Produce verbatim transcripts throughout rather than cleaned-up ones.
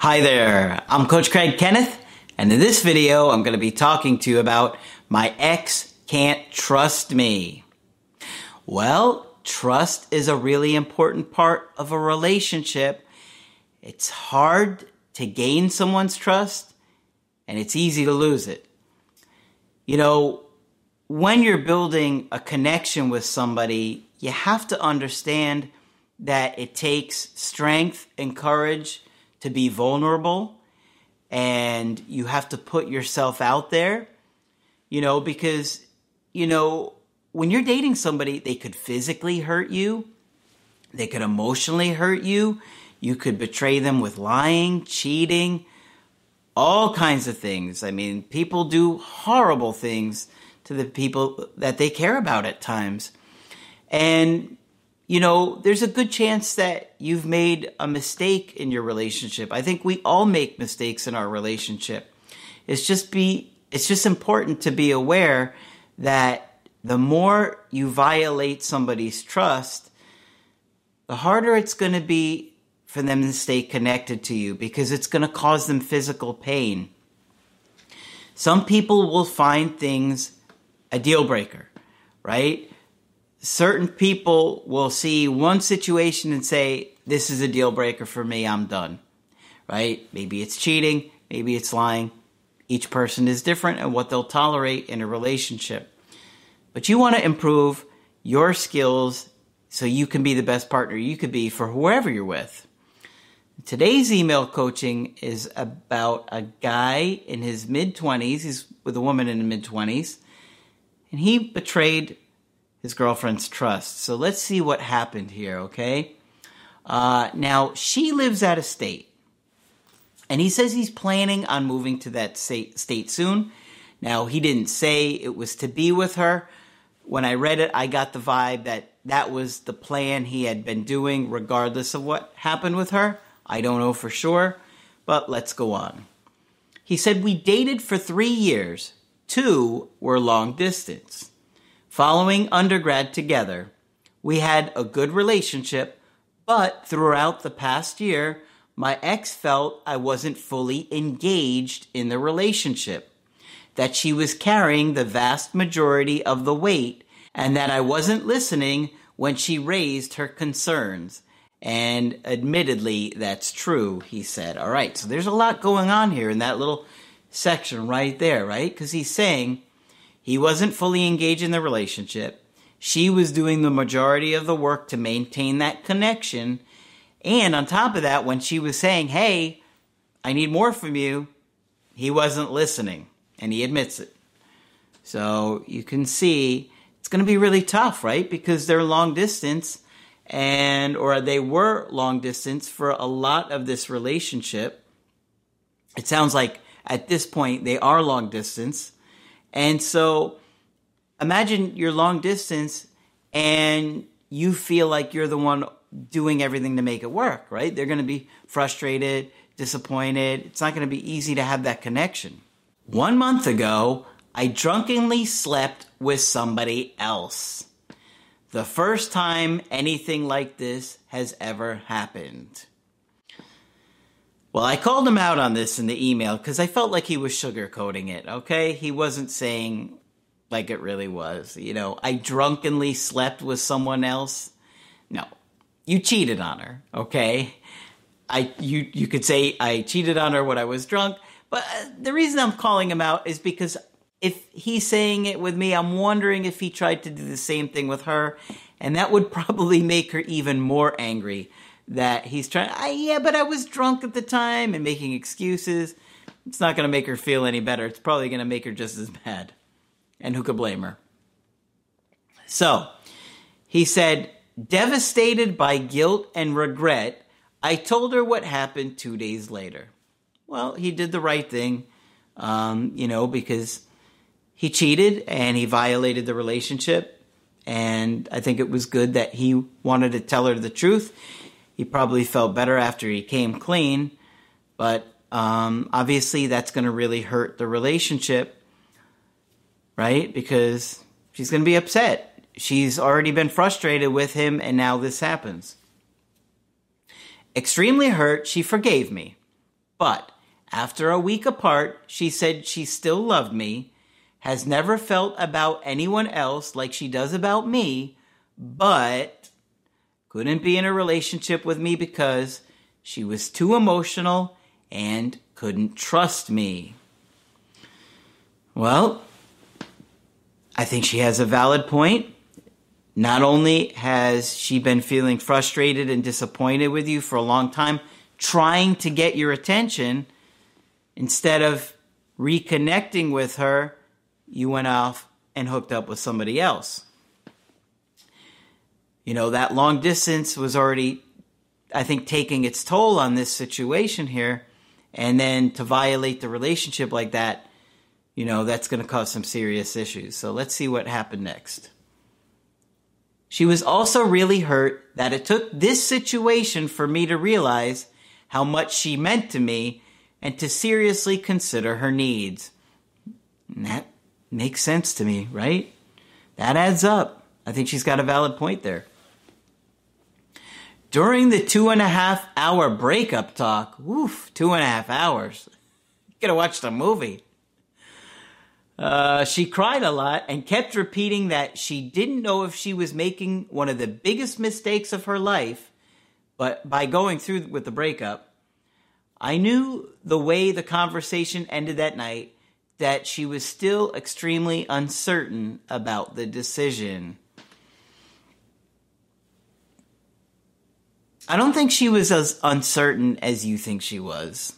Hi there, I'm Coach Craig Kenneth, and in this video I'm going to be talking to you about my ex can't trust me. Well, trust is a really important part of a relationship. It's hard to gain someone's trust, and it's easy to lose it. You know, when you're building a connection with somebody, you have to understand that it takes strength and courage to be vulnerable, and you have to put yourself out there, you know, because, you know, when you're dating somebody, they could physically hurt you, they could emotionally hurt you, you could betray them with lying, cheating, all kinds of things. I mean, people do horrible things to the people that they care about at times. And you know, there's a good chance that you've made a mistake in your relationship. I think we all make mistakes in our relationship. It's just be, it's just important to be aware that the more you violate somebody's trust, the harder it's going to be for them to stay connected to you because it's going to cause them physical pain. Some people will find things a deal breaker, right? Certain people will see one situation and say, this is a deal breaker for me, I'm done, right? Maybe it's cheating, maybe it's lying. Each person is different and what they'll tolerate in a relationship. But you want to improve your skills so you can be the best partner you could be for whoever you're with. Today's email coaching is about a guy in his mid-twenties. He's with a woman in the mid-twenties. And he betrayed his girlfriend's trust. So let's see what happened here, okay? Uh, now, she lives out of state. And he says he's planning on moving to that state soon. Now, he didn't say it was to be with her. When I read it, I got the vibe that that was the plan he had been doing, regardless of what happened with her. I don't know for sure, but let's go on. He said, we dated for three years. Two were long distance. Following undergrad together, we had a good relationship, but throughout the past year, my ex felt I wasn't fully engaged in the relationship, that she was carrying the vast majority of the weight, and that I wasn't listening when she raised her concerns. And admittedly, that's true, he said. All right, so there's a lot going on here in that little section right there, right? Because he's saying he wasn't fully engaged in the relationship. She was doing the majority of the work to maintain that connection. And on top of that, when she was saying, hey, I need more from you, he wasn't listening. And he admits it. So you can see it's going to be really tough, right? Because they're long distance and or they were long distance for a lot of this relationship. It sounds like at this point they are long distance. And so imagine you're long distance and you feel like you're the one doing everything to make it work, right? They're going to be frustrated, disappointed. It's not going to be easy to have that connection. One month ago, I drunkenly slept with somebody else. The first time anything like this has ever happened. Well, I called him out on this in the email because I felt like he was sugarcoating it, okay? He wasn't saying like it really was. You know, I drunkenly slept with someone else. No, you cheated on her, okay? I you you could say I cheated on her when I was drunk, but the reason I'm calling him out is because if he's saying it with me, I'm wondering if he tried to do the same thing with her, and that would probably make her even more angry. That he's trying, I, yeah, but I was drunk at the time and making excuses. It's not going to make her feel any better. It's probably going to make her just as mad. And who could blame her? So he said, devastated by guilt and regret, I told her what happened two days later. Well, he did the right thing, um, you know, because he cheated and he violated the relationship. And I think it was good that he wanted to tell her the truth. He probably felt better after he came clean. But um, obviously that's going to really hurt the relationship, right? Because she's going to be upset. She's already been frustrated with him, and now this happens. Extremely hurt, she forgave me. But after a week apart, she said she still loved me, has never felt about anyone else like she does about me, but couldn't be in a relationship with me because she was too emotional and couldn't trust me. Well, I think she has a valid point. Not only has she been feeling frustrated and disappointed with you for a long time, trying to get your attention, instead of reconnecting with her, you went off and hooked up with somebody else. You know, that long distance was already, I think, taking its toll on this situation here. And then to violate the relationship like that, you know, that's going to cause some serious issues. So let's see what happened next. She was also really hurt that it took this situation for me to realize how much she meant to me and to seriously consider her needs. And that makes sense to me, right? That adds up. I think she's got a valid point there. During the two and a half hour breakup talk, woof, two and a half hours. You gotta watch the movie. Uh, she cried a lot and kept repeating that she didn't know if she was making one of the biggest mistakes of her life, but by going through with the breakup. I knew the way the conversation ended that night that she was still extremely uncertain about the decision. I don't think she was as uncertain as you think she was.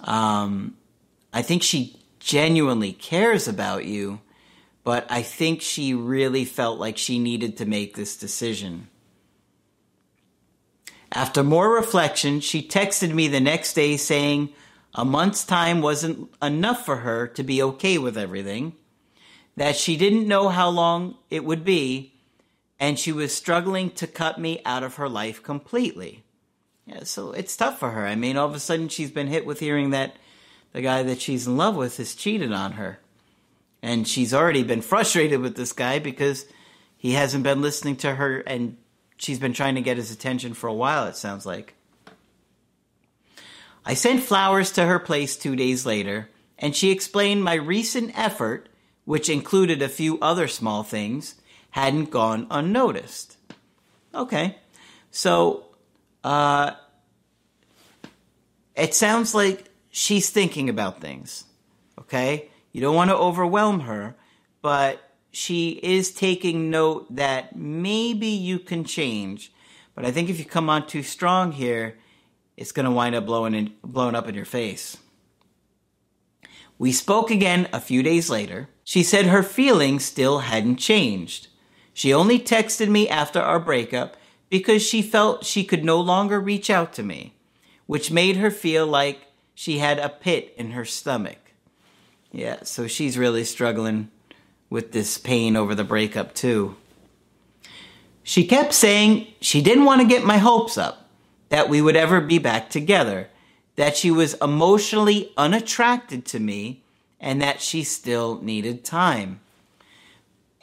Um, I think she genuinely cares about you, but I think she really felt like she needed to make this decision. After more reflection, she texted me the next day saying a month's time wasn't enough for her to be okay with everything, that she didn't know how long it would be, and she was struggling to cut me out of her life completely. Yeah, so it's tough for her. I mean, all of a sudden she's been hit with hearing that the guy that she's in love with has cheated on her. And she's already been frustrated with this guy because he hasn't been listening to her, and she's been trying to get his attention for a while, it sounds like. I sent flowers to her place two days later, and she explained my recent effort, which included a few other small things, hadn't gone unnoticed. Okay. So, uh, it sounds like she's thinking about things, okay? You don't want to overwhelm her, but she is taking note that maybe you can change. But I think if you come on too strong here, it's going to wind up blowing in, blown up in your face. We spoke again a few days later. She said her feelings still hadn't changed. She only texted me after our breakup because she felt she could no longer reach out to me, which made her feel like she had a pit in her stomach. Yeah, so she's really struggling with this pain over the breakup too. She kept saying she didn't want to get my hopes up, that we would ever be back together, that she was emotionally unattracted to me, and that she still needed time.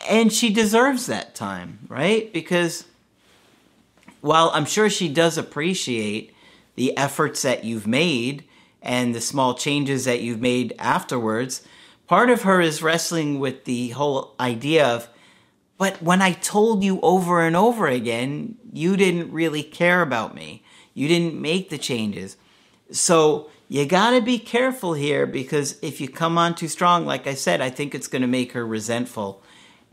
And she deserves that time, right? Because while I'm sure she does appreciate the efforts that you've made and the small changes that you've made afterwards, part of her is wrestling with the whole idea of, but when I told you over and over again, you didn't really care about me. You didn't make the changes. So you gotta be careful here, because if you come on too strong, like I said, I think it's gonna make her resentful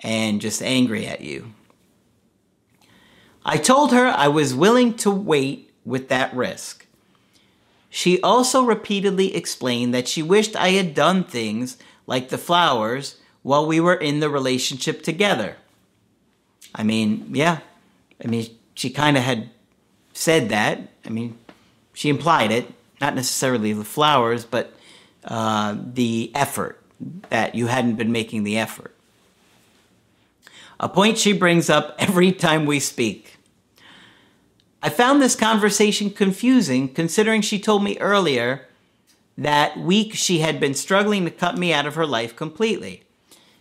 and just angry at you. I told her I was willing to wait with that risk. She also repeatedly explained that she wished I had done things like the flowers while we were in the relationship together. I mean, yeah. I mean, she kind of had said that. I mean, she implied it. Not necessarily the flowers, but uh, the effort, that you hadn't been making the effort. A point she brings up every time we speak. I found this conversation confusing, considering she told me earlier that week she had been struggling to cut me out of her life completely.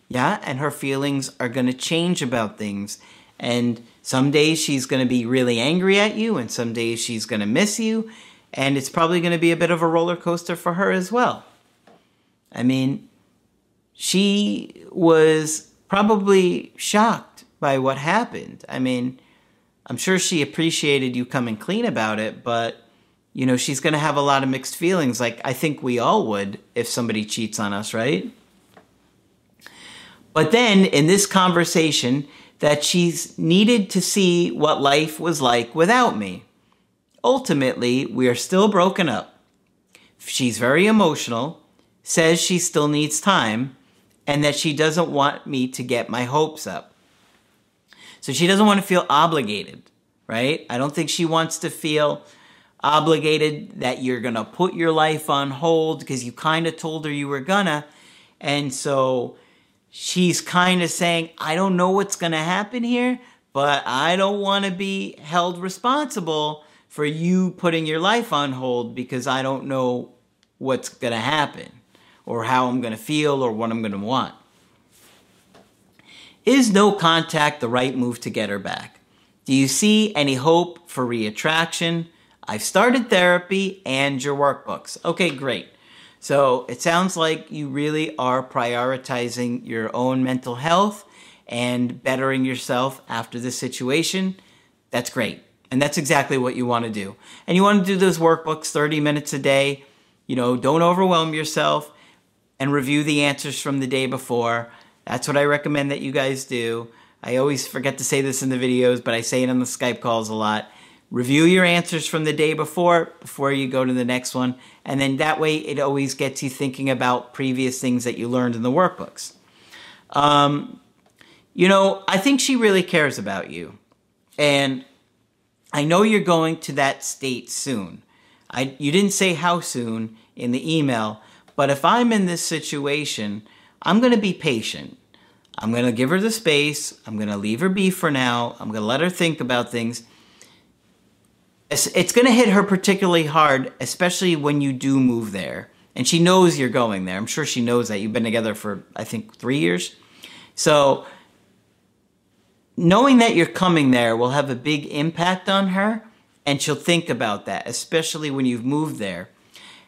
Yeah, and her feelings are going to change about things. And some days she's going to be really angry at you, and some days she's going to miss you. And it's probably going to be a bit of a roller coaster for her as well. I mean, she was probably shocked by what happened. I mean, I'm sure she appreciated you coming clean about it, but, you know, she's going to have a lot of mixed feelings, like I think we all would if somebody cheats on us, right? But then in this conversation, that she's needed to see what life was like without me. Ultimately, we are still broken up. She's very emotional, says she still needs time, and that she doesn't want me to get my hopes up. So she doesn't want to feel obligated, right? I don't think she wants to feel obligated that you're going to put your life on hold, because you kind of told her you were gonna. And so she's kind of saying, I don't know what's going to happen here, but I don't want to be held responsible for you putting your life on hold, because I don't know what's going to happen or how I'm going to feel or what I'm going to want. Is no contact the right move to get her back? Do you see any hope for reattraction? I've started therapy and your workbooks. Okay, great. So it sounds like you really are prioritizing your own mental health and bettering yourself after this situation. That's great. And that's exactly what you want to do. And you want to do those workbooks thirty minutes a day. You know, don't overwhelm yourself, and review the answers from the day before. That's what I recommend that you guys do. I always forget to say this in the videos, but I say it on the Skype calls a lot. Review your answers from the day before, before you go to the next one. And then that way it always gets you thinking about previous things that you learned in the workbooks. Um, you know, I think she really cares about you. And I know you're going to that state soon. I, you didn't say how soon in the email, but if I'm in this situation, I'm going to be patient. I'm going to give her the space. I'm going to leave her be for now. I'm going to let her think about things. It's, it's going to hit her particularly hard, especially when you do move there. And she knows you're going there. I'm sure she knows that. You've been together for, I think, three years. So knowing that you're coming there will have a big impact on her, and she'll think about that, especially when you've moved there.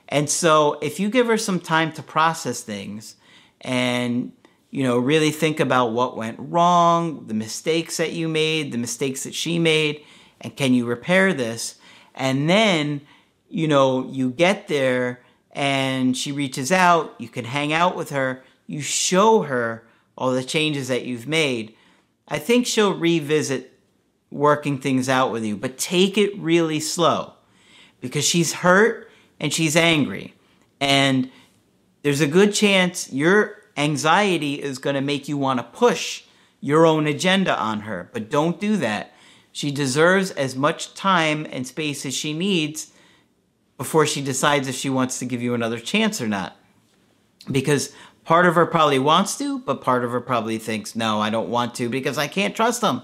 And so if you give her some time to process things and, you know, really think about what went wrong, the mistakes that you made, the mistakes that she made, and can you repair this? And then, you know, you get there and she reaches out, you can hang out with her, you show her all the changes that you've made. I think she'll revisit working things out with you, but take it really slow, because she's hurt and she's angry. And there's a good chance your anxiety is going to make you want to push your own agenda on her, but don't do that. She deserves as much time and space as she needs before she decides if she wants to give you another chance or not. Because part of her probably wants to, but part of her probably thinks, no, I don't want to because I can't trust them,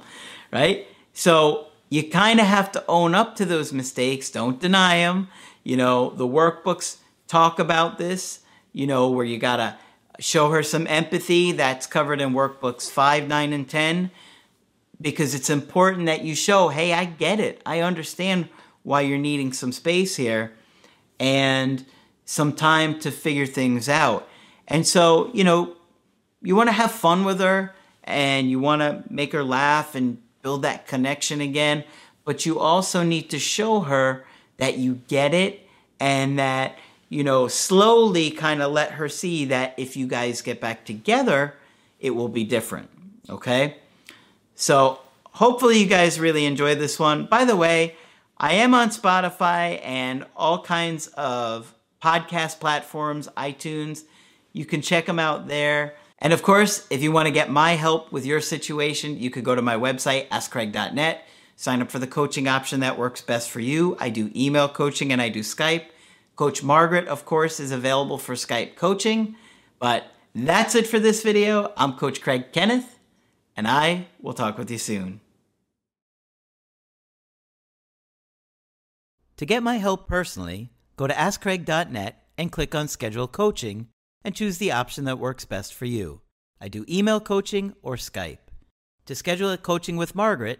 right? So you kind of have to own up to those mistakes. Don't deny them. You know, the workbooks talk about this, you know, where you got to show her some empathy. That's covered in workbooks five, nine, and ten, because it's important that you show, hey, I get it. I understand why you're needing some space here and some time to figure things out. And so, you know, you want to have fun with her and you want to make her laugh and build that connection again. But you also need to show her that you get it, and that, you know, slowly kind of let her see that if you guys get back together, it will be different. Okay? So hopefully you guys really enjoyed this one. By the way, I am on Spotify and all kinds of podcast platforms, iTunes. You can check them out there. And of course, if you want to get my help with your situation, you could go to my website, ask Craig dot net, sign up for the coaching option that works best for you. I do email coaching and I do Skype. Coach Margaret, of course, is available for Skype coaching. But that's it for this video. I'm Coach Craig Kenneth, and I will talk with you soon. To get my help personally, go to ask Craig dot net and click on Schedule Coaching and choose the option that works best for you. I do email coaching or Skype. To schedule a coaching with Margaret,